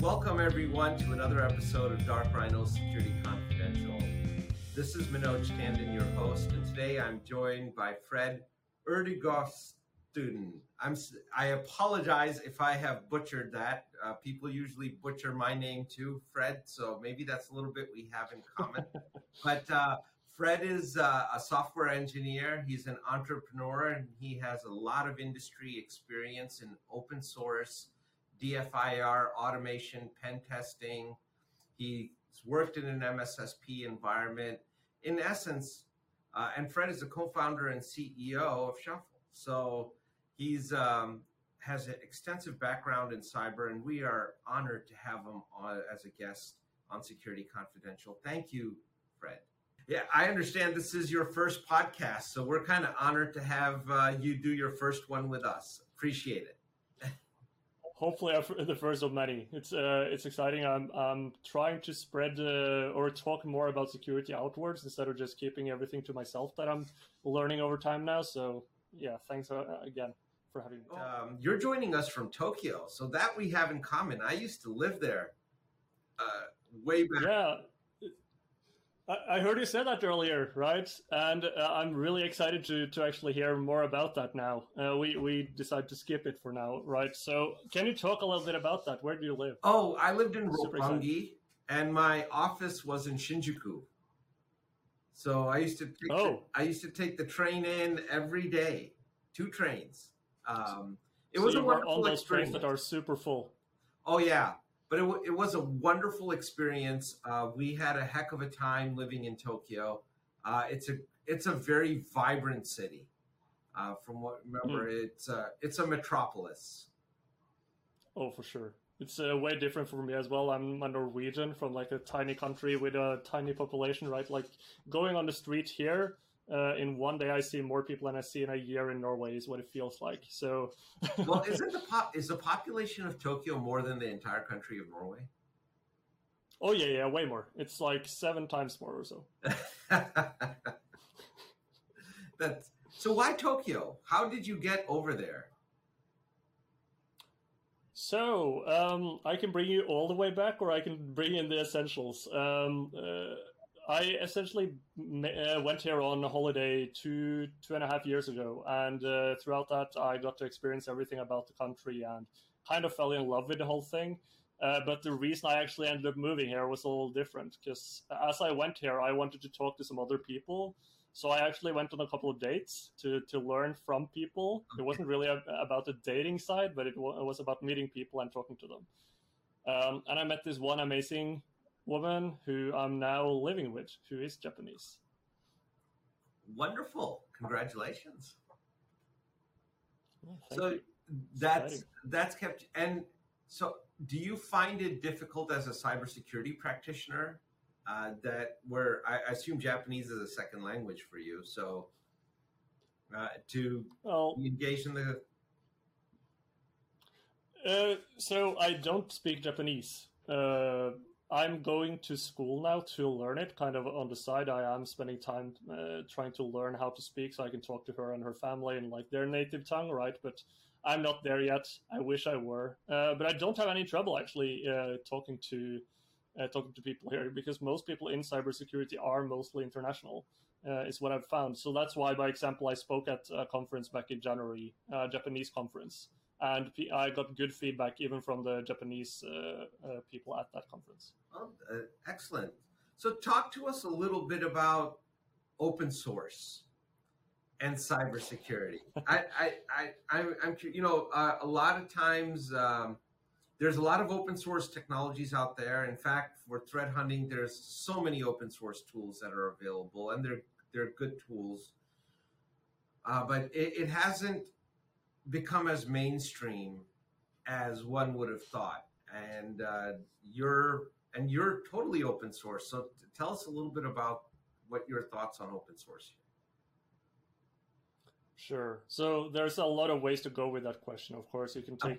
Welcome everyone to another episode of Dark Rhino Security Confidential. This is Manoj Tandon, your host, and today I'm joined by Fred Erdogostun. I apologize if I have butchered that. People usually butcher my name too, Fred, so maybe that's a little bit we have in common. But Fred is a software engineer. He's an entrepreneur, and he has a lot of industry experience in open source, DFIR, automation, pen testing. He's worked in an MSSP environment. In essence, and Fred is a co-founder and CEO of Shuffle. So he's has an extensive background in cyber, and we are honored to have him on as a guest on Security Confidential. Thank you, Fred. Yeah, I understand this is your first podcast, so we're kind of honored to have you do your first one with us. Appreciate it. Hopefully the first of many. It's exciting. I'm trying to spread or talk more about security outwards instead of just keeping everything to myself that I'm learning over time now. So yeah, thanks again for having me. You're joining us from Tokyo, so that we have in common. I used to live there way back. Yeah. I heard you said that earlier, right? And I'm really excited to actually hear more about that now. We decided to skip it for now, right? So can you talk a little bit about that? Where do you live? Oh, I lived in Roppongi, and my office was in Shinjuku. So I used to take the train in every day, 2 trains. It was a wonderful all those trains that are super full. Oh yeah. But it was a wonderful experience. We had a heck of a time living in Tokyo. It's a very vibrant city. From what I remember, it's a metropolis. Oh, for sure. It's way different for me as well. I'm a Norwegian from like a tiny country with a tiny population, right? Like going on the street here, in one day I see more people than I see in a year in Norway is what it feels like. So, well, is the population of Tokyo more than the entire country of Norway? Oh yeah, way more. It's like 7 times more or so. So why Tokyo? How did you get over there? So I can bring you all the way back, or I can bring in the essentials. I essentially went here on a holiday two and a half years ago, and throughout that I got to experience everything about the country and kind of fell in love with the whole thing. But the reason I actually ended up moving here was a little different, because as I went here, I wanted to talk to some other people. So I actually went on a couple of dates to learn from people. It wasn't really about the dating side, but it was about meeting people and talking to them. And I met this one amazing woman who I'm now living with, who is Japanese. Wonderful. Congratulations. Yeah, so that's kept. And so do you find it difficult as a cybersecurity practitioner that where I assume Japanese is a second language for you. So to engage in the. So I don't speak Japanese. I'm going to school now to learn it kind of on the side. I am spending time trying to learn how to speak so I can talk to her and her family in like their native tongue, right? But I'm not there yet. I wish I were. But I don't have any trouble actually talking to people here, because most people in cybersecurity are mostly international, is what I've found. So that's why, by example, I spoke at a conference back in January, a Japanese conference. And I got good feedback even from the Japanese people at that conference. Oh, excellent. So talk to us a little bit about open source and cybersecurity. I'm you know, a lot of times there's a lot of open source technologies out there. In fact, for threat hunting, there's so many open source tools that are available, and they're good tools. But it hasn't become as mainstream as one would have thought, and you're totally open source. So tell us a little bit about what your thoughts on open source. Sure. So there's a lot of ways to go with that question. Of course, you can take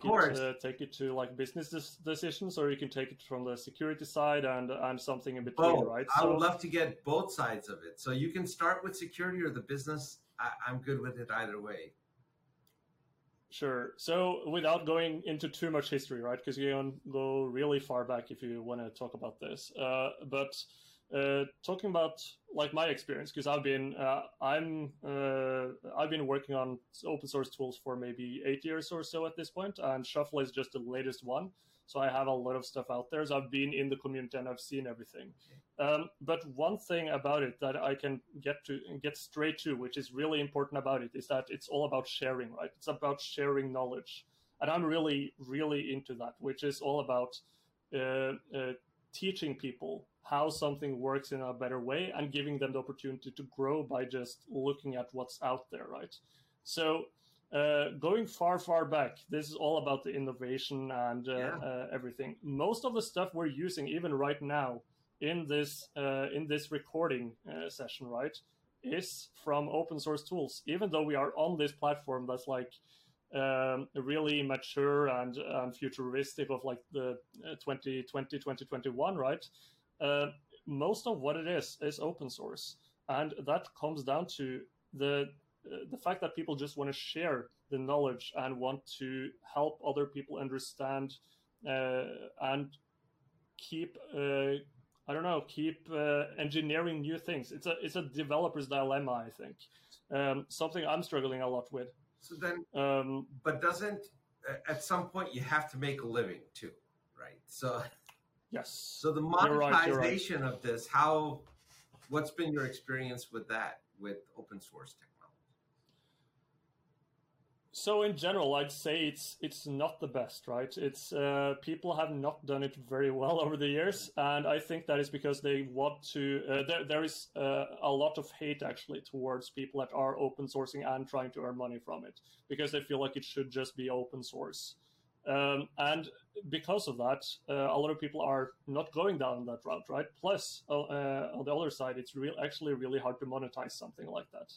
it to like business decisions, or you can take it from the security side and something in between. Oh, right. I would love to get both sides of it. So you can start with security or the business. I'm good with it either way. Sure. So without going into too much history, right? Because you can go really far back if you want to talk about this. But talking about like my experience, because I've been working on open source tools for maybe 8 years or so at this point, and Shuffle is just the latest one. So I have a lot of stuff out there. So I've been in the community and I've seen everything. But one thing about it that I can get straight to, which is really important about it, is that it's all about sharing, right? It's about sharing knowledge, and I'm really, really into that, which is all about teaching people how something works in a better way and giving them the opportunity to grow by just looking at what's out there, right? So going far, far back, this is all about the innovation and everything. Most of the stuff we're using, even right now in this recording session, right, is from open source tools, even though we are on this platform that's like really mature and futuristic of like the 2020, 2021, right? Most of what it is open source. And that comes down to the fact that people just want to share the knowledge and want to help other people understand and keep engineering new things. It's a developer's dilemma, I think. Something I'm struggling a lot with. So then, but doesn't at some point you have to make a living too, right? So yes. So the monetization you're right. of this, what's been your experience with that, with open source technology? So in general, I'd say it's not the best, right? It's people have not done it very well over the years, and I think that is because they want to. There is a lot of hate actually towards people that are open sourcing and trying to earn money from it, because they feel like it should just be open source, and because of that, a lot of people are not going down that route, right? Plus, on the other side, it's really hard to monetize something like that.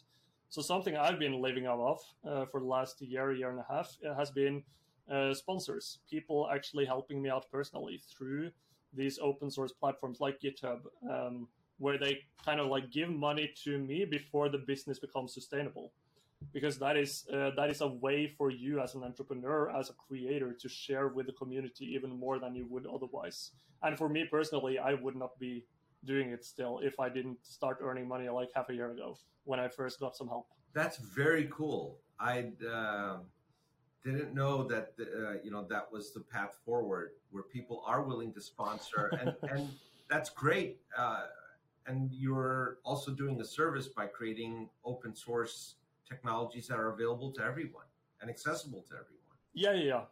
So something I've been living off for the last year and a half has been sponsors, people actually helping me out personally through these open source platforms like GitHub, where they kind of like give money to me before the business becomes sustainable, because that is a way for you as an entrepreneur, as a creator, to share with the community even more than you would otherwise. And for me personally, I would not be doing it still if I didn't start earning money like half a year ago when I first got some help. That's very cool. I didn't know that that was the path forward, where people are willing to sponsor, and that's great. And you're also doing a service by creating open source technologies that are available to everyone and accessible to everyone. Yeah.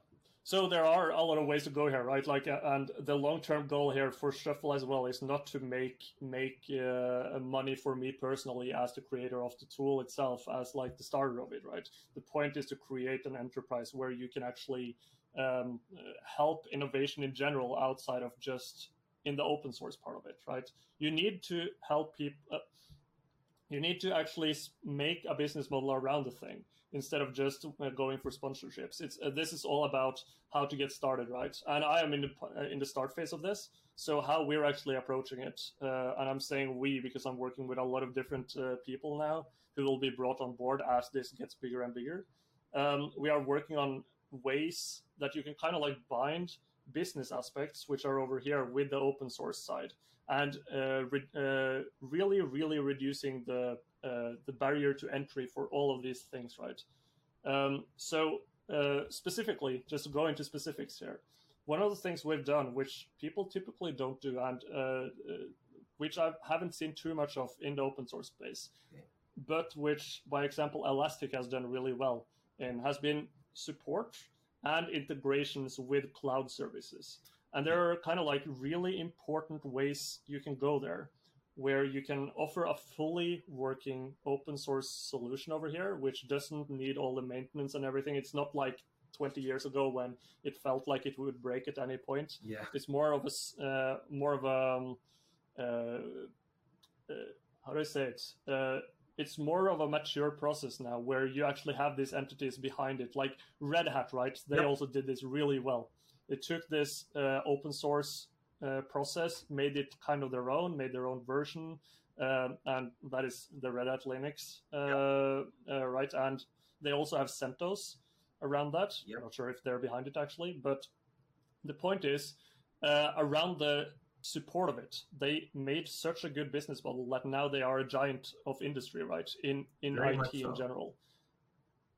So there are a lot of ways to go here, right? Like, and the long-term goal here for Shuffle as well is not to make money for me personally as the creator of the tool itself, as like the starter of it, right? The point is to create an enterprise where you can actually help innovation in general outside of just in the open source part of it, right? You need to help people. You need to actually make a business model around the thing instead of just going for sponsorships. This is all about how to get started, right? And I am in the start phase of this. So how we're actually approaching it, and I'm saying we because I'm working with a lot of different people now who will be brought on board as this gets bigger and bigger. We are working on ways that you can kind of like bind business aspects, which are over here, with the open source side, and really reducing the barrier to entry for all of these things, right? So specifically, just to go into specifics here, one of the things we've done, which people typically don't do, and which I haven't seen too much of in the open source space, but which, by example, Elastic has done really well and has been support and integrations with cloud services. And there are kind of like really important ways you can go there, where you can offer a fully working open source solution over here, which doesn't need all the maintenance and everything. It's not like 20 years ago when it felt like it would break at any point. Yeah. It's it's more of a mature process now, where you actually have these entities behind it, like Red Hat, right? They also did this really well. They took this open source process, made it kind of their own, made their own version, and that is the Red Hat Linux, right? And they also have CentOS, around that. Yep. I'm not sure if they're behind it actually, but the point is around the support of it, they made such a good business model that now they are a giant of industry, right? In IT in general.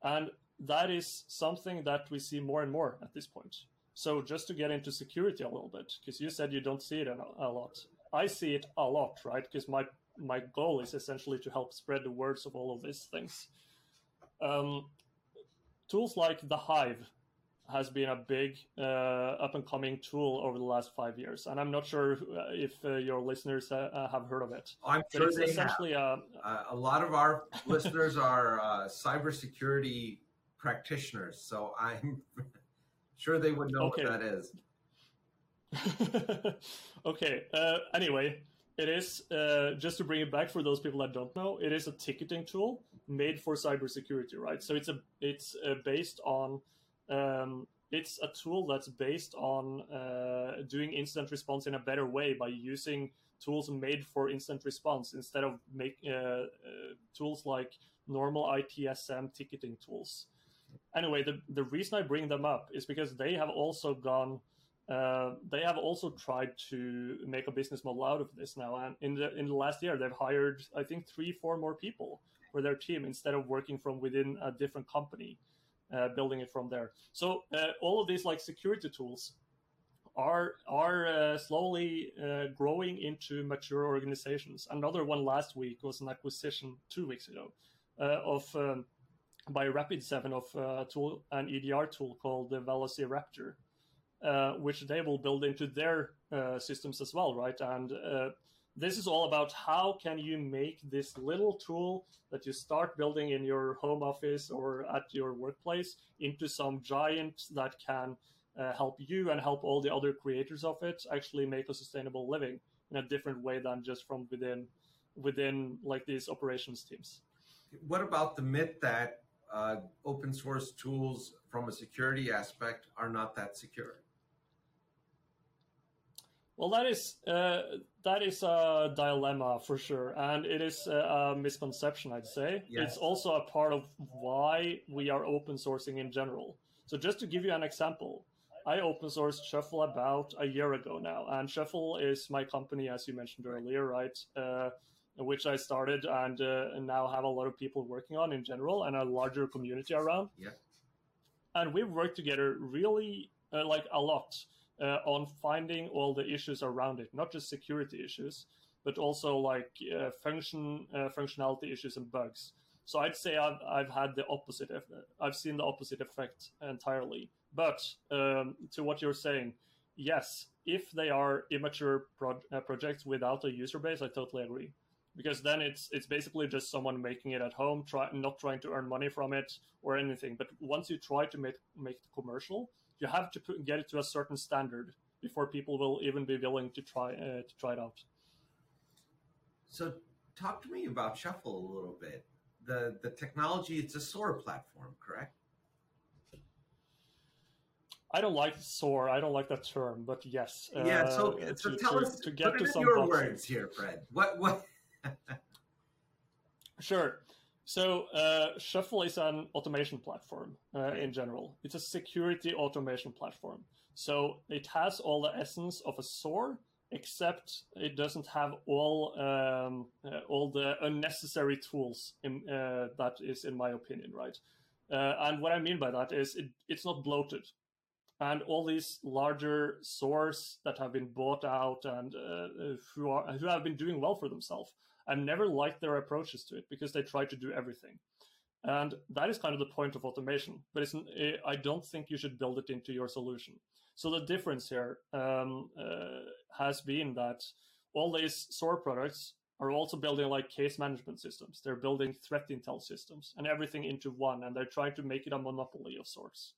And that is something that we see more and more at this point. So just to get into security a little bit, because you said you don't see it a lot. I see it a lot, right? Because my goal is essentially to help spread the words of all of these things. Tools like the Hive has been a big up-and-coming tool over the last 5 years. And I'm not sure if your listeners have heard of it. I'm sure they essentially have. A lot of our listeners are cybersecurity practitioners, so I'm sure they would know what that is. Okay. Anyway, it is, just to bring it back for those people that don't know, it is a ticketing tool made for cybersecurity, right? So it's based on... it's a tool that's based on doing instant response in a better way by using tools made for instant response instead of tools like normal ITSM ticketing tools. Anyway, the reason I bring them up is because they have also gone, they have also tried to make a business model out of this now. And in the last year, they've hired, I think, 3-4 more people for their team instead of working from within a different company. Building it from there. So all of these like security tools are slowly growing into mature organizations. Another one last week was an acquisition 2 weeks ago by Rapid7 of a tool, an EDR tool called the Velociraptor, which they will build into their systems as well, right? And this is all about how can you make this little tool that you start building in your home office or at your workplace into some giant that can help you and help all the other creators of it actually make a sustainable living in a different way than just from within like these operations teams. What about the myth that open source tools from a security aspect are not that secure? Well, that is a dilemma for sure, and it is a misconception, I'd say. Yes. It's also a part of why we are open sourcing in general. So just to give you an example, I open sourced Shuffle about a year ago now, and Shuffle is my company, as you mentioned earlier, right? Which I started and now have a lot of people working on in general and a larger community around. Yeah. And we've worked together really like a lot. On finding all the issues around it, not just security issues, but also like functionality issues and bugs. So I'd say I've had the opposite. I've seen the opposite effect entirely. But to what you're saying, yes, if they are immature projects without a user base, I totally agree. Because then it's basically just someone making it at home, not trying to earn money from it or anything. But once you try to make it commercial, you have to get it to a certain standard before people will even be willing to try it out. So talk to me about Shuffle a little bit. The technology, it's a SOAR platform, correct? I don't like SOAR. I don't like that term, but yes. Yeah, so tell us, to get put to it some in your boxes. Words here, Fred. What? Sure. So Shuffle is an automation platform in general. It's a security automation platform. So it has all the essence of a SOAR, except it doesn't have all the unnecessary tools that is, in my opinion, right? And what I mean by that is it's not bloated. And all these larger SOARs that have been bought out and who have been doing well for themselves, I've never liked their approaches to it because they try to do everything. And that is kind of the point of automation. But I don't think you should build it into your solution. So the difference here has been that all these SOAR products are also building like case management systems. They're building threat intel systems and everything into one. And they're trying to make it a monopoly of sorts.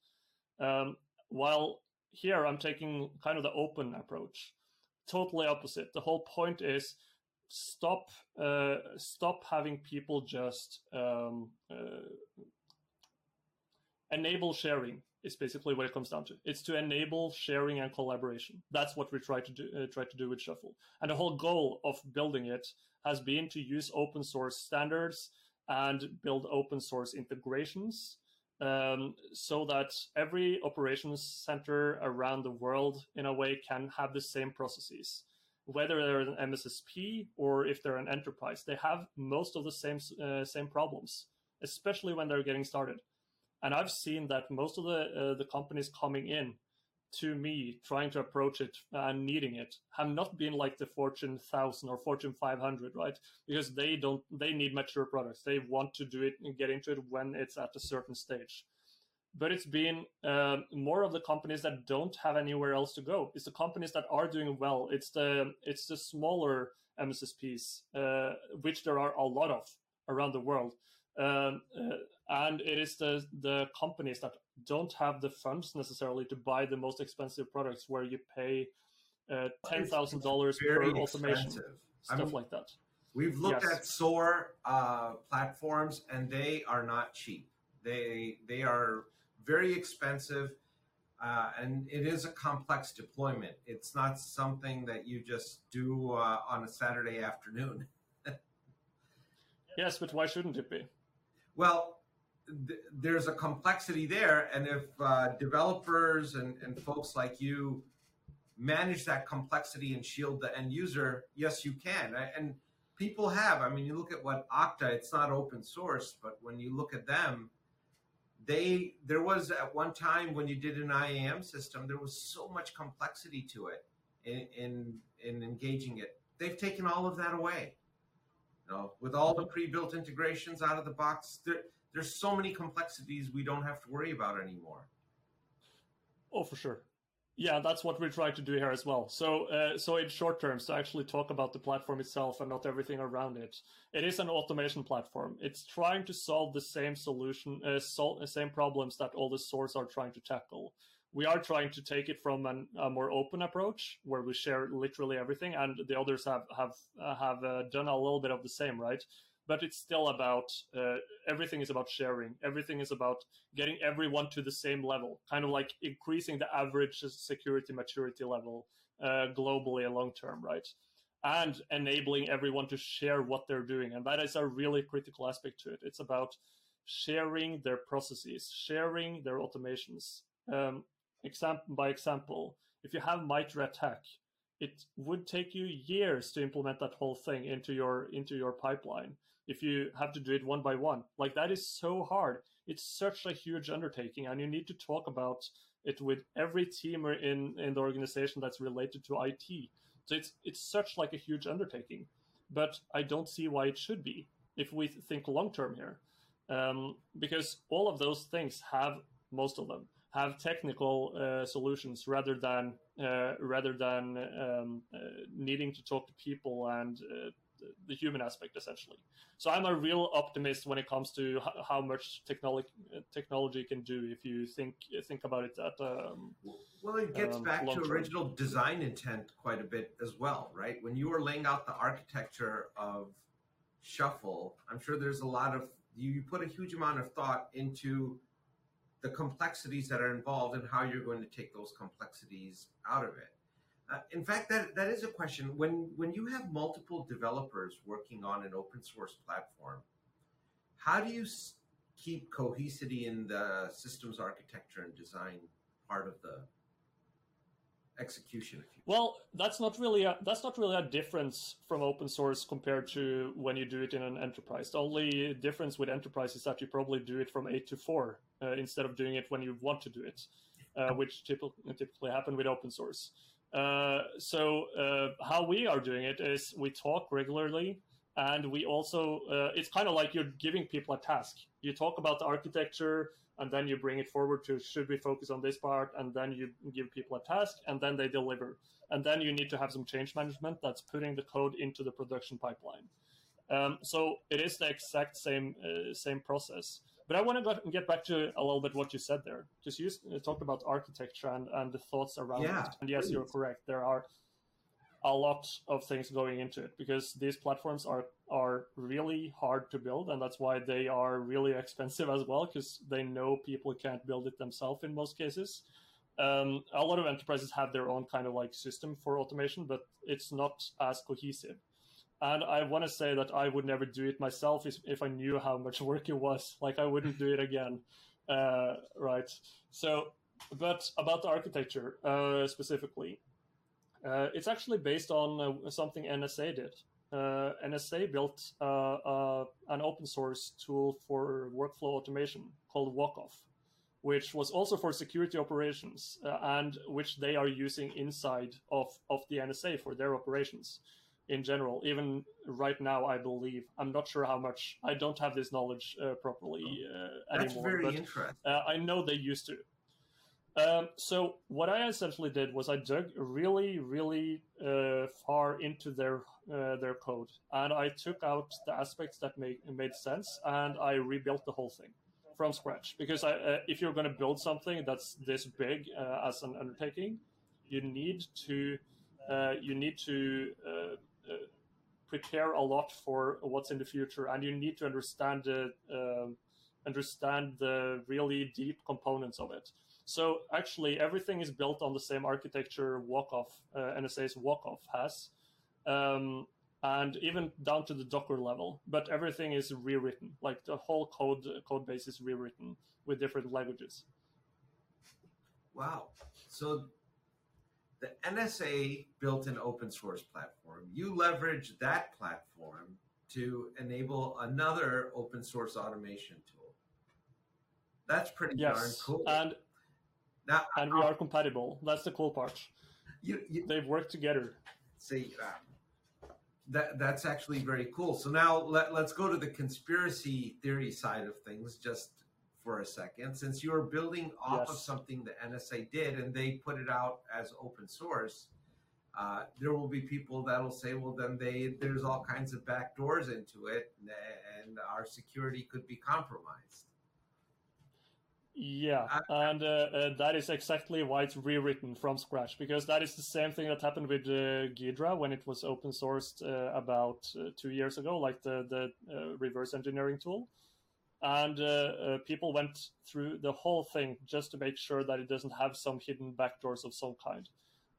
While here I'm taking kind of the open approach, totally opposite. The whole point is stop having people just enable sharing. Is basically what it comes down to. It's to enable sharing and collaboration. That's what we try to do with Shuffle. And the whole goal of building it has been to use open source standards and build open source integrations so that every operations center around the world, in a way, can have the same processes. Whether they're an MSSP or if they're an enterprise, they have most of the same problems, especially when they're getting started. And I've seen that most of the companies coming in to me, trying to approach it and needing it, have not been like the Fortune 1000 or Fortune 500, right? Because they need mature products. They want to do it and get into it when it's at a certain stage. But it's been more of the companies that don't have anywhere else to go. It's the companies that are doing well. It's the smaller MSSPs, which there are a lot of around the world. And it is the companies that don't have the funds necessarily to buy the most expensive products, where you pay $10,000 per automation, stuff like that. We've looked at SOAR platforms, and they are not cheap. They are very expensive, and it is a complex deployment. It's not something that you just do on a Saturday afternoon. Yes, but why shouldn't it be? Well, there's a complexity there, and if developers and folks like you manage that complexity and shield the end user, yes, you can. And people have. I mean, you look at what Okta, it's not open source, but when you look at them, there was at one time when you did an IAM system, there was so much complexity to it in engaging it. They've taken all of that away. You know, with all the pre-built integrations out of the box, there's so many complexities we don't have to worry about anymore. Oh, for sure. Yeah, that's what we're trying to do here as well. So in short terms, to actually talk about the platform itself and not everything around it, it is an automation platform. It's trying to solve the same solution, same problems that all the SOARs are trying to tackle. We are trying to take it from a more open approach where we share literally everything, and the others have done a little bit of the same, right? But it's still about, everything is about sharing. Everything is about getting everyone to the same level, kind of like increasing the average security maturity level globally and long term, right? And enabling everyone to share what they're doing. And that is a really critical aspect to it. It's about sharing their processes, sharing their automations. Example by example, if you have Mitre ATT&CK, it would take you years to implement that whole thing into your pipeline if you have to do it one by one. Like, that is so hard. It's such a huge undertaking, and you need to talk about it with every team in the organization that's related to IT. So it's such like a huge undertaking, but I don't see why it should be if we think long term here, because all of those things have technical solutions rather than needing to talk to people and the human aspect, essentially. So I'm a real optimist when it comes to how much technology can do if you think about it at well, it gets back to original design intent quite a bit as well, right? When you were laying out the architecture of Shuffle, I'm sure there's a lot of, you put a huge amount of thought into the complexities that are involved and how you're going to take those complexities out of it. In fact, that is a question. When you have multiple developers working on an open source platform, how do you keep cohesivity in the systems architecture and design part of the execution? Well, that's not really a difference from open source compared to when you do it in an enterprise. The only difference with enterprise is that you probably do it from 8 to 4 instead of doing it when you want to do it, which typically happen with open source. So how we are doing it is we talk regularly, and we also it's kind of like you're giving people a task. You talk about the architecture, and then you bring it forward to, should we focus on this part? And then you give people a task, and then they deliver. And then you need to have some change management that's putting the code into the production pipeline. So it is the exact same process. But I want to get back to a little bit what you said there, because you talked about architecture and the thoughts around it. And yes, you're correct. There are a lot of things going into it, because these platforms are really hard to build, and that's why they are really expensive as well, because they know people can't build it themselves in most cases. A lot of enterprises have their own kind of like system for automation, but it's not as cohesive. And I want to say that I would never do it myself if I knew how much work it was. Like, I wouldn't do it again. Right. So, but about the architecture specifically, it's actually based on something NSA did. NSA built an open source tool for workflow automation called Walkoff, which was also for security operations and which they are using inside of the NSA for their operations in general. Even right now, I believe. I'm not sure how much. I don't have this knowledge properly anymore. That's very interesting. I know they used to. So what I essentially did was I dug really, really far into their code, and I took out the aspects that made sense, and I rebuilt the whole thing from scratch. Because if you're going to build something that's this big as an undertaking, you need to prepare a lot for what's in the future, and you need to understand the really deep components of it. So actually, everything is built on the same architecture Walkoff, NSA's Walkoff has, and even down to the Docker level. But everything is rewritten. Like the whole code base is rewritten with different languages. Wow. So the NSA built an open source platform. You leverage that platform to enable another open source automation tool. That's pretty darn cool. And we are compatible. That's the cool part. They've worked together. See, that's actually very cool. So now let's go to the conspiracy theory side of things just for a second. Since you are building off of something the NSA did and they put it out as open source, there will be people that will say, well, then there's all kinds of backdoors into it and our security could be compromised. Yeah, and that is exactly why it's rewritten from scratch, because that is the same thing that happened with Ghidra when it was open sourced about 2 years ago, like the reverse engineering tool. And people went through the whole thing just to make sure that it doesn't have some hidden backdoors of some kind.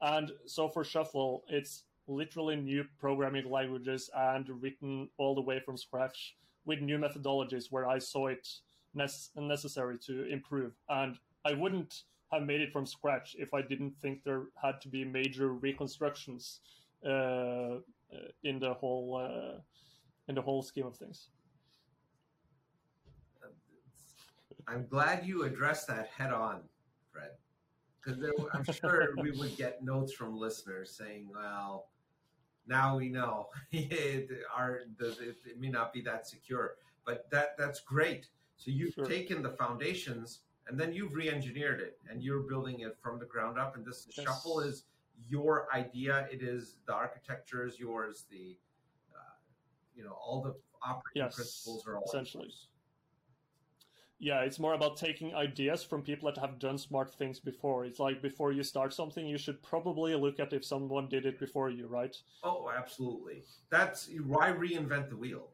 And so for Shuffle, it's literally new programming languages and written all the way from scratch with new methodologies where I saw it necessary to improve. And I wouldn't have made it from scratch if I didn't think there had to be major reconstructions in the whole scheme of things. I'm glad you addressed that head on, Fred, because I'm sure we would get notes from listeners saying, well, now we know it may not be that secure, but that's great. So you've taken the foundations and then you've re-engineered it and you're building it from the ground up. And this Shuffle is your idea. It is the architecture is yours. The all the operating principles are all essentially. Yeah, it's more about taking ideas from people that have done smart things before. It's like before you start something, you should probably look at if someone did it before you, right? Oh, absolutely. That's why reinvent the wheel.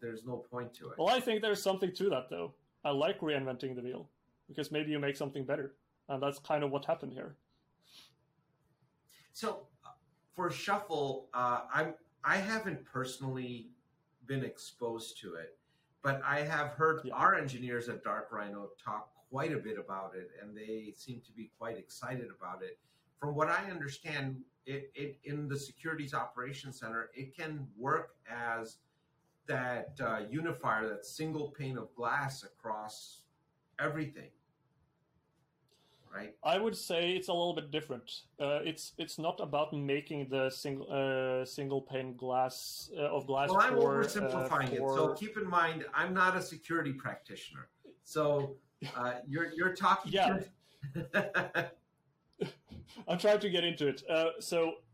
There's no point to it. Well, I think there's something to that, though. I like reinventing the wheel because maybe you make something better. And that's kind of what happened here. So for Shuffle, I haven't personally been exposed to it, but I have heard our engineers at Dark Rhino talk quite a bit about it, and they seem to be quite excited about it. From what I understand, it in the Securities Operations Center, it can work as that unifier, that single pane of glass across everything, right? I would say it's a little bit different. It's not about making the single pane glass of glass. Well, I'm oversimplifying it. So keep in mind, I'm not a security practitioner. So you're talking. Yeah. I'm trying to get into it.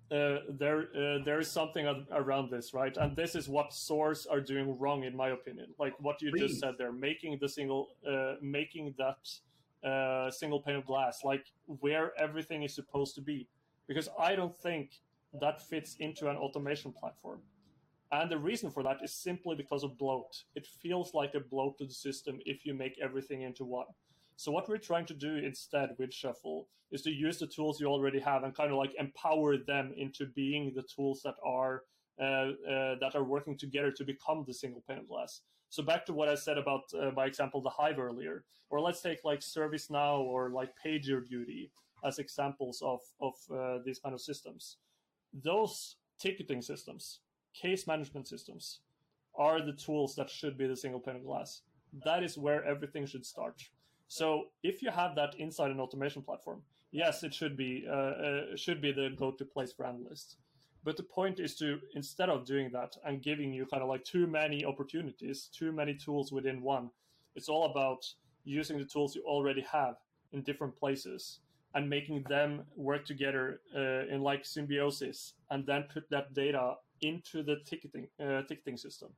There is something around this, right? And this is what SOARs are doing wrong, in my opinion. Like what you just said there, making that single pane of glass, like where everything is supposed to be, because I don't think that fits into an automation platform. And the reason for that is simply because of bloat. It feels like a bloated system if you make everything into one. So what we're trying to do instead with Shuffle is to use the tools you already have and kind of like empower them into being the tools that are that are working together to become the single pane of glass. So back to what I said about, by example, the Hive earlier, or let's take like ServiceNow or like PagerDuty as examples of these kind of systems. Those ticketing systems, case management systems, are the tools that should be the single pane of glass. That is where everything should start. So if you have that inside an automation platform, yes, it should be the go-to place for analysts. But the point is to, instead of doing that and giving you kind of like too many opportunities, too many tools within one, it's all about using the tools you already have in different places and making them work together in like symbiosis, and then put that data into the ticketing system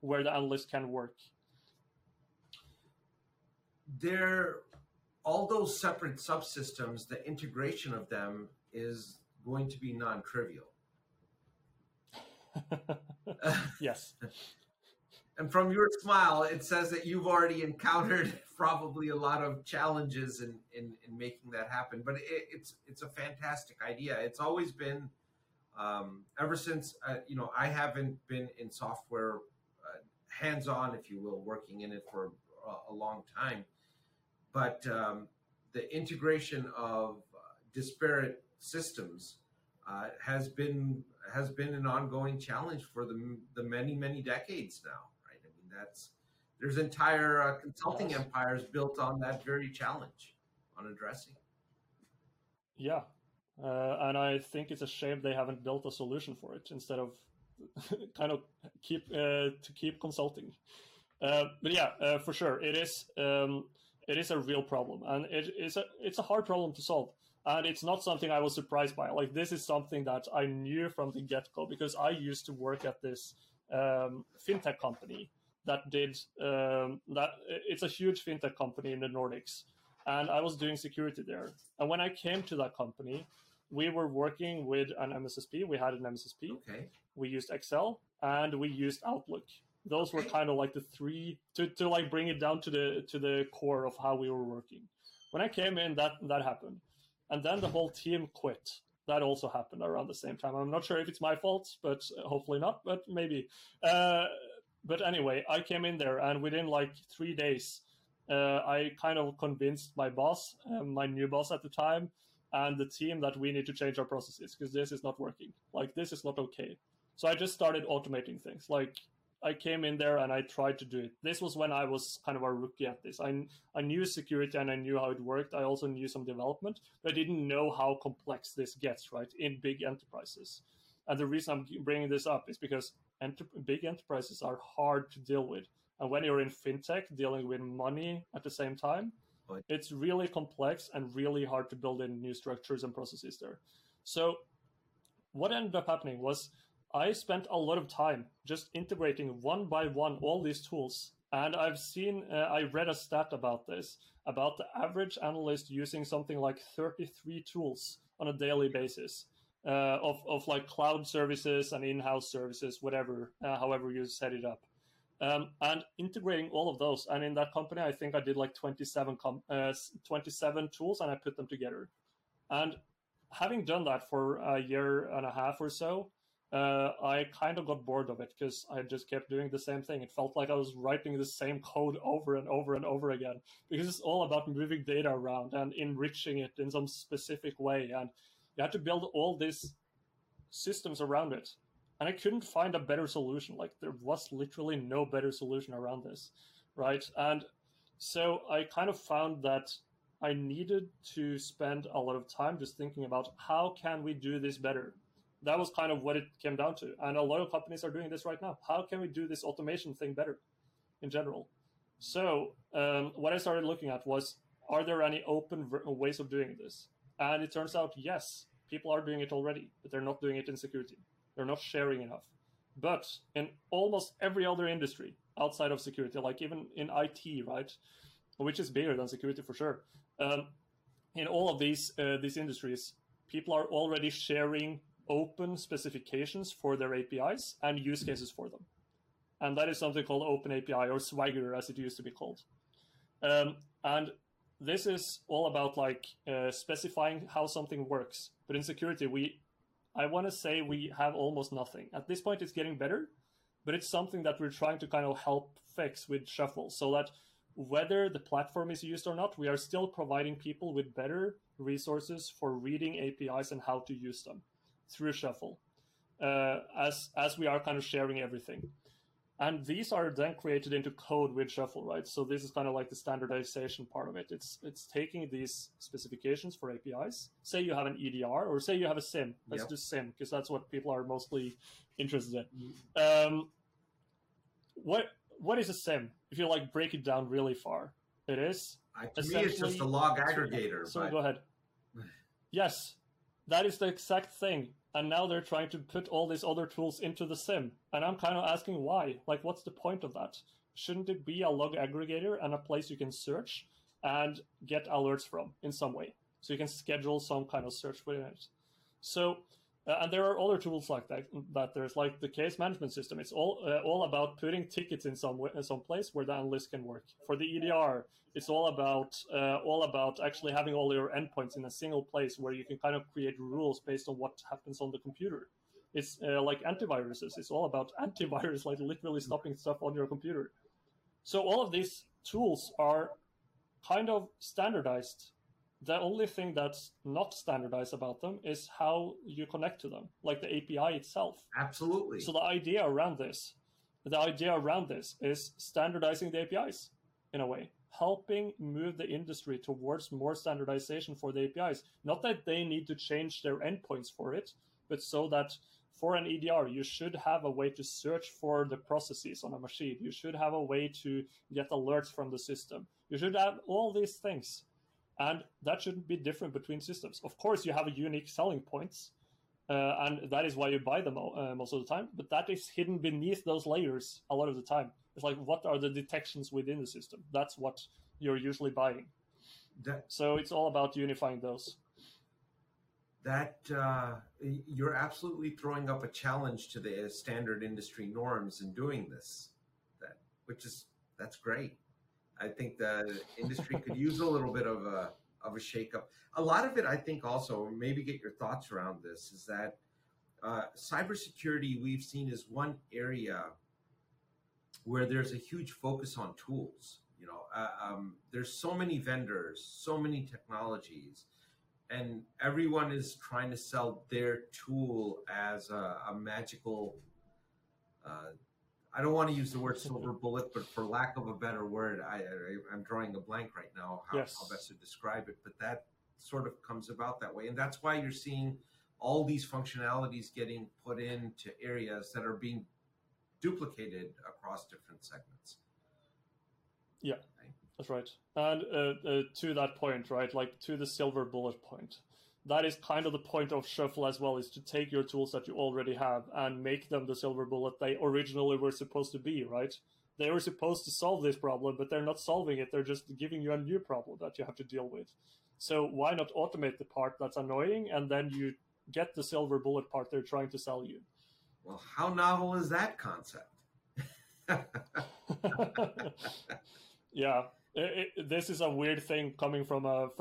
where the analyst can work. They're all those separate subsystems, the integration of them is going to be non-trivial. Yes. And from your smile, it says that you've already encountered probably a lot of challenges in making that happen. But it's a fantastic idea. It's always been, ever since, you know, I haven't been in software hands-on, if you will, working in it for a long time. But the integration of disparate systems has been an ongoing challenge for the many decades now, right? I mean, there's entire consulting empires built on that very challenge, on addressing. Yeah, and I think it's a shame they haven't built a solution for it instead of kind of keep consulting. But yeah, for sure, it is a real problem, and it's a hard problem to solve. And it's not something I was surprised by. Like, this is something that I knew from the get-go, because I used to work at this fintech company that did that. It's a huge fintech company in the Nordics, and I was doing security there. And when I came to that company, we were working with an MSSP. We had an MSSP. Okay. We used Excel and we used Outlook. Those were kind of like the three to like bring it down to the core of how we were working. When I came in, that happened. And then the whole team quit. That also happened around the same time. I'm not sure if it's my fault, but hopefully not, but maybe. But anyway, I came in there, and within like 3 days, I kind of convinced my boss, my new boss at the time, and the team that we need to change our processes, because this is not working. Like, this is not okay. So I just started automating things. Like, I came in there and I tried to do it. This was when I was kind of a rookie at this. I knew security and I knew how it worked. I also knew some development, but I didn't know how complex this gets, right, in big enterprises. And the reason I'm bringing this up is because big enterprises are hard to deal with. And when you're in fintech, dealing with money at the same time, it's really complex and really hard to build in new structures and processes there. So what ended up happening was, I spent a lot of time just integrating one by one all these tools. And I've seen, I read a stat about this, about the average analyst using something like 33 tools on a daily basis of like cloud services and in-house services, whatever, however you set it up. And integrating all of those. And in that company, I think I did like 27 tools, and I put them together. And having done that for a year and a half or so, I kind of got bored of it, because I just kept doing the same thing. It felt like I was writing the same code over and over and over again, because it's all about moving data around and enriching it in some specific way. And you had to build all these systems around it. And I couldn't find a better solution. Like, there was literally no better solution around this, right? And so I kind of found that I needed to spend a lot of time just thinking about, how can we do this better? That was kind of what it came down to. And a lot of companies are doing this right now. How can we do this automation thing better in general? So what I started looking at was, are there any open ways of doing this? And it turns out, yes, people are doing it already, but they're not doing it in security. They're not sharing enough. But in almost every other industry outside of security, like even in IT, right, which is bigger than security for sure, in all of these industries, people are already sharing open specifications for their APIs and use cases for them. And that is something called Open API, or Swagger as it used to be called. And this is all about like specifying how something works. But in security, we I want to say we have almost nothing. At this point, it's getting better, but it's something that we're trying to kind of help fix with Shuffle, so that whether the platform is used or not, we are still providing people with better resources for reading APIs and how to use them through Shuffle, as we are kind of sharing everything. And these are then created into code with Shuffle, right? So this is kind of like the standardization part of it. It's taking these specifications for APIs. Say you have an EDR, or say you have a SIM. Let's do SIM, because that's what people are mostly interested in. What is a SIM? If you like break it down really far, it is. To me, it's just a log aggregator. So go ahead. Yes, that is the exact thing. And now they're trying to put all these other tools into the SIM. And I'm kind of asking why. Like, what's the point of that? Shouldn't it be a log aggregator and a place you can search and get alerts from in some way? So you can schedule some kind of search within it. So, and there are other tools like that. There's like the case management system. It's all about putting tickets in some way, in some place where the analyst can work. For the EDR, it's all about actually having all your endpoints in a single place where you can kind of create rules based on what happens on the computer. It's like antiviruses. It's all about antivirus, like literally stopping stuff on your computer. So all of these tools are kind of standardized. The only thing that's not standardized about them is how you connect to them, like the API itself. Absolutely. So the idea around this is standardizing the APIs in a way, helping move the industry towards more standardization for the APIs. Not that they need to change their endpoints for it, but so that for an EDR, you should have a way to search for the processes on a machine. You should have a way to get alerts from the system. You should have all these things. And that shouldn't be different between systems. Of course, you have a unique selling points, and that is why you buy them most of the time. But that is hidden beneath those layers a lot of the time. It's like, what are the detections within the system? That's what you're usually buying. So it's all about unifying those. You're absolutely throwing up a challenge to the standard industry norms in doing this, that's great. I think the industry could use a little bit of a shakeup. A lot of it, I think, also maybe get your thoughts around this, is that cybersecurity we've seen is one area where there's a huge focus on tools. You know, there's so many vendors, so many technologies, and everyone is trying to sell their tool as a magical. I don't want to use the word silver bullet, but for lack of a better word, I'm drawing a blank right now how best to describe it. But that sort of comes about that way. And that's why you're seeing all these functionalities getting put into areas that are being duplicated across different segments. Yeah, right? That's right. And to that point, right, like to the silver bullet point, that is kind of the point of Shuffle as well, is to take your tools that you already have and make them the silver bullet they originally were supposed to be, right? They were supposed to solve this problem, but they're not solving it. They're just giving you a new problem that you have to deal with. So why not automate the part that's annoying, and then you get the silver bullet part they're trying to sell you? Well, how novel is that concept? Yeah, this is a weird thing coming from a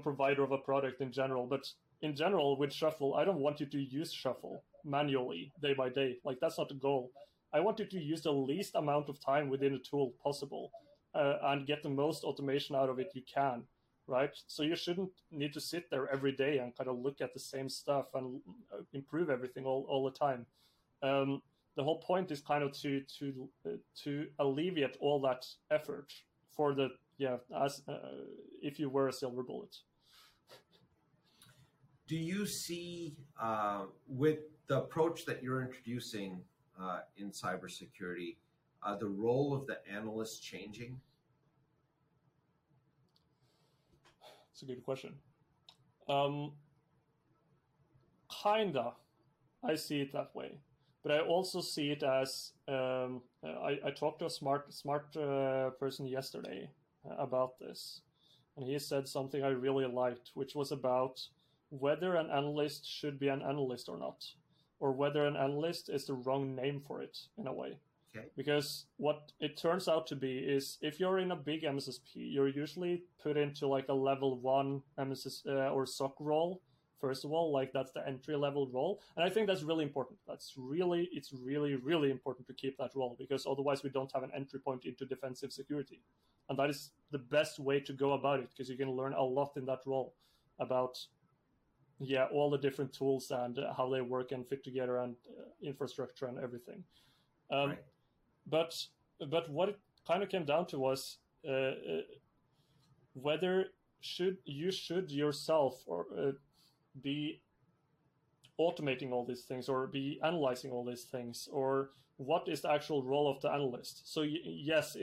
provider of a product in general, but in general with Shuffle, I don't want you to use Shuffle manually day by day. Like, that's not the goal. I want you to use the least amount of time within the tool possible and get the most automation out of it you can, right? So you shouldn't need to sit there every day and kind of look at the same stuff and improve everything all the time. The whole point is kind of to alleviate all that effort for the if you were a silver bullet. Do you see with the approach that you're introducing in cybersecurity, the role of the analyst changing? That's a good question. Kinda, I see it that way. But I also see it as, I talked to a smart person yesterday about this, and he said something I really liked, which was about whether an analyst should be an analyst or not, or whether an analyst is the wrong name for it in a way. Okay. Because what it turns out to be is, if you're in a big MSSP, you're usually put into like a level 1 MSS or SOC role first of all. Like, that's the entry level role. And I think that's really important. It's really, really important to keep that role, because otherwise we don't have an entry point into defensive security. And that is the best way to go about it, because you can learn a lot in that role about, yeah, all the different tools and how they work and fit together, and infrastructure and everything. Right. But what it kind of came down to was whether you should yourself or be automating all these things, or be analyzing all these things, or what is the actual role of the analyst? So yes,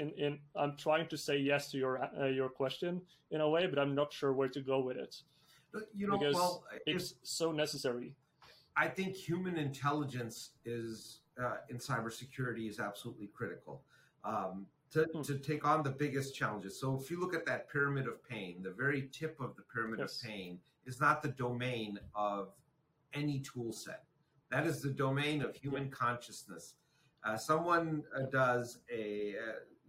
I'm trying to say yes to your question in a way, but I'm not sure where to go with it. You know, because it's so necessary. I think human intelligence is in cybersecurity is absolutely critical to take on the biggest challenges. So if you look at that pyramid of pain, the very tip of the pyramid of pain is not the domain of any tool set. That is the domain of human consciousness. Someone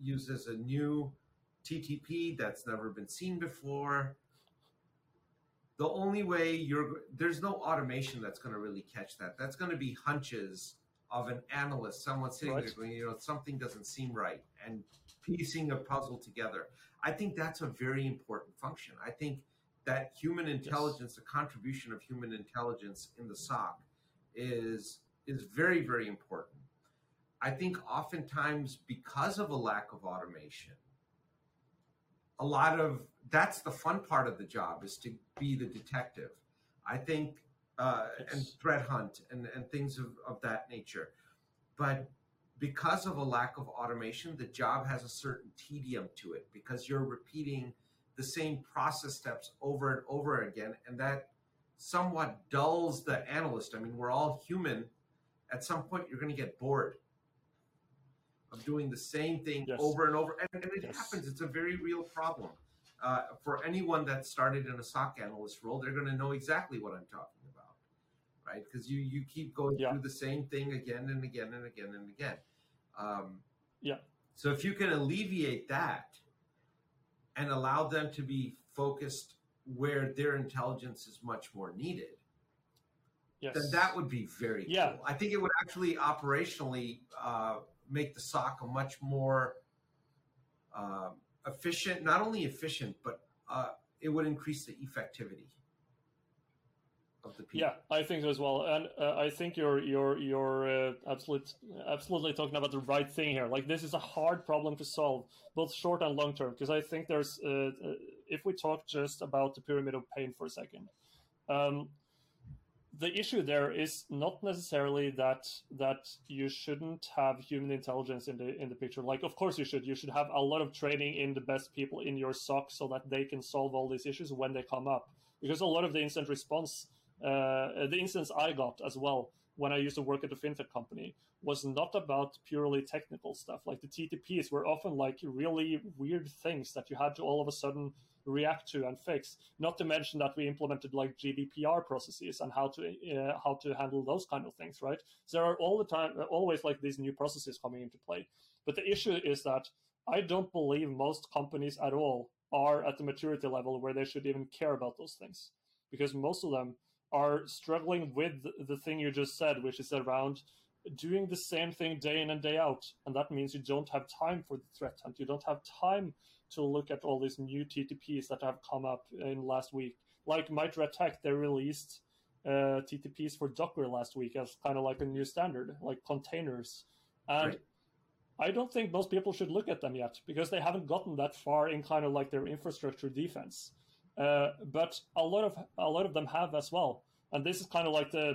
uses a new TTP that's never been seen before. The only way there's no automation that's going to really catch that. That's going to be hunches of an analyst, someone sitting there going, you know, something doesn't seem right, and piecing a puzzle together. I think that's a very important function. I think that human intelligence, the contribution of human intelligence in the SOC is very, very important. I think oftentimes, because of a lack of automation, a lot of that's the fun part of the job, is to be the detective, I think, and threat hunt and things of that nature. But because of a lack of automation, the job has a certain tedium to it, because you're repeating the same process steps over and over again. And that somewhat dulls the analyst. I mean, we're all human. At some point, you're going to get bored of doing the same thing over and over. And it happens. It's a very real problem. For anyone that started in a SOC analyst role, they're going to know exactly what I'm talking about, right? Because you keep going through the same thing again and again and again and again. So if you can alleviate that and allow them to be focused where their intelligence is much more needed, then that would be very cool. I think it would actually operationally make the SOC a much more efficient, not only efficient, but it would increase the effectivity of the people. Yeah, I think so as well. And I think you're absolutely talking about the right thing here. Like, this is a hard problem to solve, both short and long term, because I think there's, if we talk just about the pyramid of pain for a second, the issue there is not necessarily that you shouldn't have human intelligence in the picture. Like, of course you should. You should have a lot of training in the best people in your SOC so that they can solve all these issues when they come up. Because a lot of the instant response, the instance I got as well when I used to work at the fintech company, was not about purely technical stuff. Like, the TTPs were often like really weird things that you had to all of a sudden react to and fix. Not to mention that we implemented like GDPR processes and how to handle those kind of things, right? So there are always like these new processes coming into play. But the issue is that I don't believe most companies at all are at the maturity level where they should even care about those things, because most of them are struggling with the thing you just said, which is around doing the same thing day in and day out. And that means you don't have time for the threat hunt. You don't have time to look at all these new TTPs that have come up in last week. Like Mitre ATT&CK, they released TTPs for Docker last week as kind of like a new standard, like containers. And I don't think most people should look at them yet, because they haven't gotten that far in kind of like their infrastructure defense. But a lot of them have as well, and this is kind of like the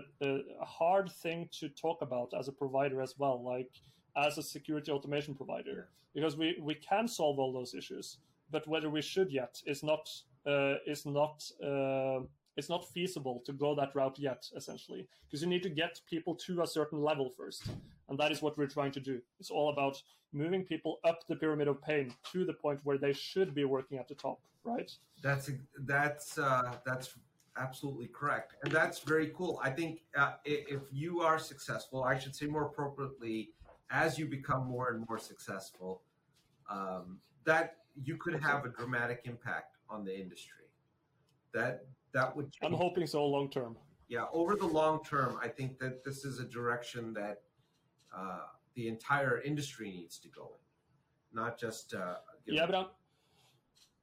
hard thing to talk about as a provider as well, like as a security automation provider, because we can solve all those issues, but whether we should yet is not feasible to go that route yet, essentially, because you need to get people to a certain level first, and that is what we're trying to do. It's all about moving people up the pyramid of pain to the point where they should be working at the top, right? That's absolutely correct, and that's very cool. I think if you are successful, I should say more appropriately, as you become more and more successful, that you could have a dramatic impact on the industry. That that would change. I'm hoping so long term. Yeah, over the long term, I think that this is a direction that the entire industry needs to go in, not just...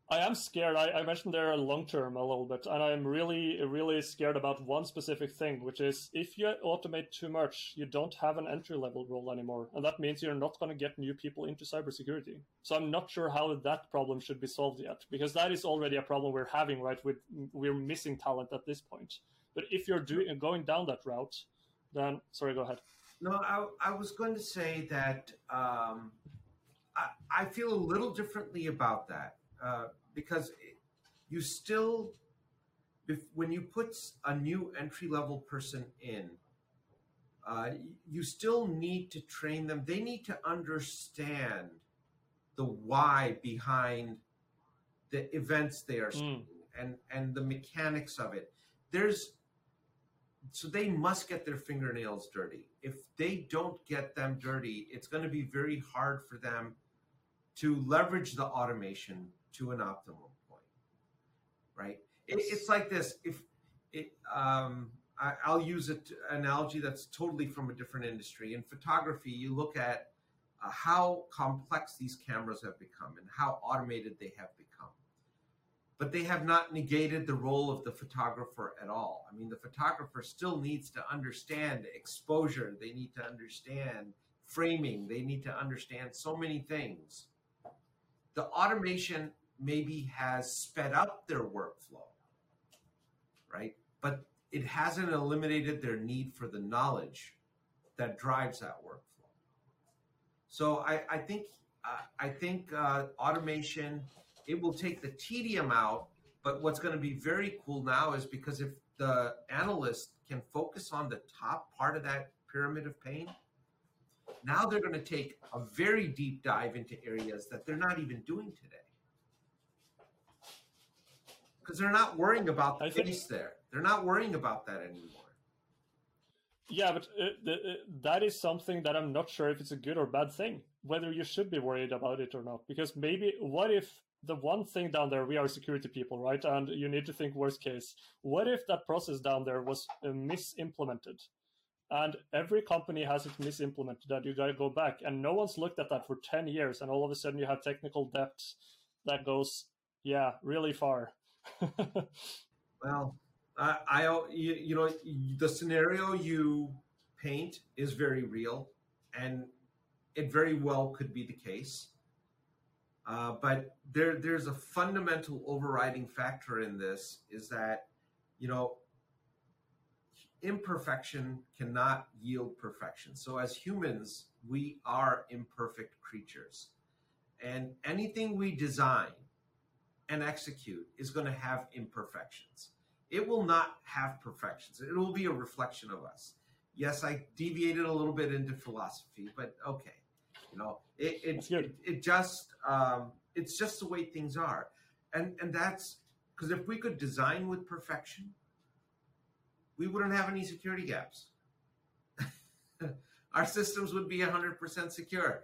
I am scared. I mentioned there long term a little bit, and I'm really, really scared about one specific thing, which is if you automate too much, you don't have an entry level role anymore. And that means you're not going to get new people into cybersecurity. So I'm not sure how that problem should be solved yet, because that is already a problem we're having, right? We're missing talent at this point. But if you're going down that route, then, sorry, go ahead. No, I was going to say that I feel a little differently about that. Because you still, when you put a new entry-level person in, you still need to train them. They need to understand the why behind the events they are seeing and the mechanics of it. So they must get their fingernails dirty. If they don't get them dirty, it's going to be very hard for them to leverage the automation to an optimal point, right? It's like this. I'll use an analogy that's totally from a different industry. In photography, you look at how complex these cameras have become and how automated they have become. But they have not negated the role of the photographer at all. I mean, the photographer still needs to understand exposure. They need to understand framing. They need to understand so many things. The automation maybe has sped up their workflow, right? But it hasn't eliminated their need for the knowledge that drives that workflow. So I think automation, it will take the tedium out, but what's going to be very cool now is because if the analyst can focus on the top part of that pyramid of pain, now they're going to take a very deep dive into areas that they're not even doing today. Because they're not worrying about the face there. They're not worrying about that anymore. Yeah, but that is something that I'm not sure if it's a good or bad thing, whether you should be worried about it or not. Because maybe what if the one thing down there, we are security people, right? And you need to think worst case. What if that process down there was misimplemented? And every company has it misimplemented that you got to go back. And no one's looked at that for 10 years. And all of a sudden you have technical debt that goes, yeah, really far. Well, you know, the scenario you paint is very real. And it very well could be the case. But there's a fundamental overriding factor in this is that, you know, imperfection cannot yield perfection. So as humans, we are imperfect creatures. And anything we design and execute is going to have imperfections. It will not have perfections. It will be a reflection of us. Yes, I deviated a little bit into philosophy, but okay. You know, it's just the way things are. And that's because if we could design with perfection, we wouldn't have any security gaps. Our systems would be 100% secure.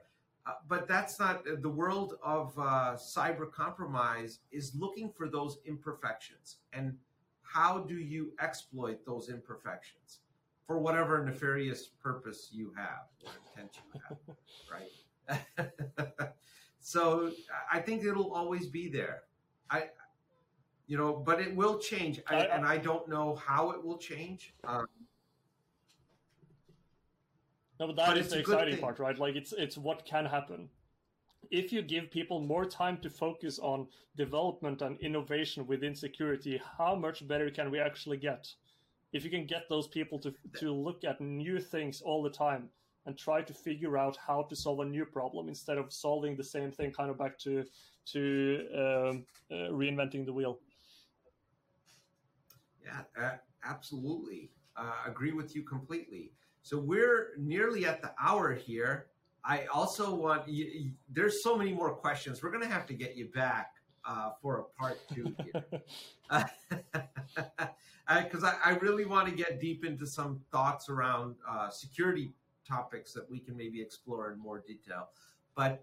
But that's not, the world of cyber compromise is looking for those imperfections. And how do you exploit those imperfections for whatever nefarious purpose you have or intent you have, right? So I think it'll always be there. You know, but it will change, and I don't know how it will change. No, but that is the exciting part, right? Like, it's what can happen. If you give people more time to focus on development and innovation within security, how much better can we actually get? If you can get those people to look at new things all the time and try to figure out how to solve a new problem instead of solving the same thing, kind of back to reinventing the wheel. Yeah, absolutely. Agree with you completely. So we're nearly at the hour here. I also want there's so many more questions. We're going to have to get you back for a part two here. Because I really want to get deep into some thoughts around security topics that we can maybe explore in more detail. But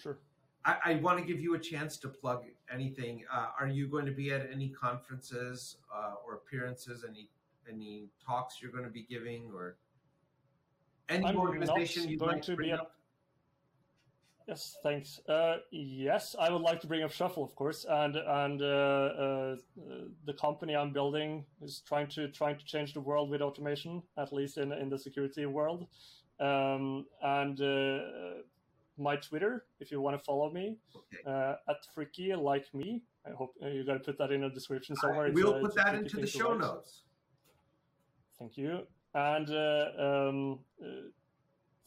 sure. I want to give you a chance to plug anything. Are you going to be at any conferences or appearances, any talks you're going to be giving, or any organization you'd like to bring up? Yes, thanks. Yes, I would like to bring up Shuffle, of course, and the company I'm building is trying to change the world with automation, at least in the security world. My Twitter, if you want to follow me, at Freaky Like Me. I hope you got to put that in the description somewhere. We'll put that into the show notes. Thank you, and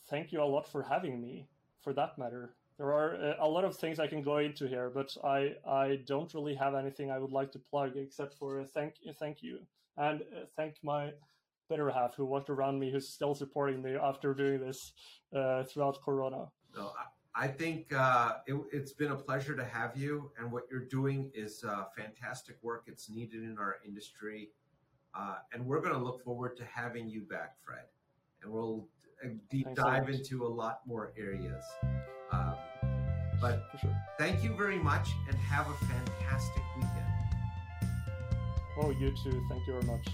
thank you a lot for having me. For that matter, there are a lot of things I can go into here, but I don't really have anything I would like to plug except for thank you and thank my better half who walked around me, who's still supporting me after doing this throughout Corona. No, I think it's been a pleasure to have you, and what you're doing is fantastic work. It's needed in our industry, and we're going to look forward to having you back, Fred, and we'll dive into a lot more areas. But for sure. Thank you very much and have a fantastic weekend. Oh, you too. Thank you very much.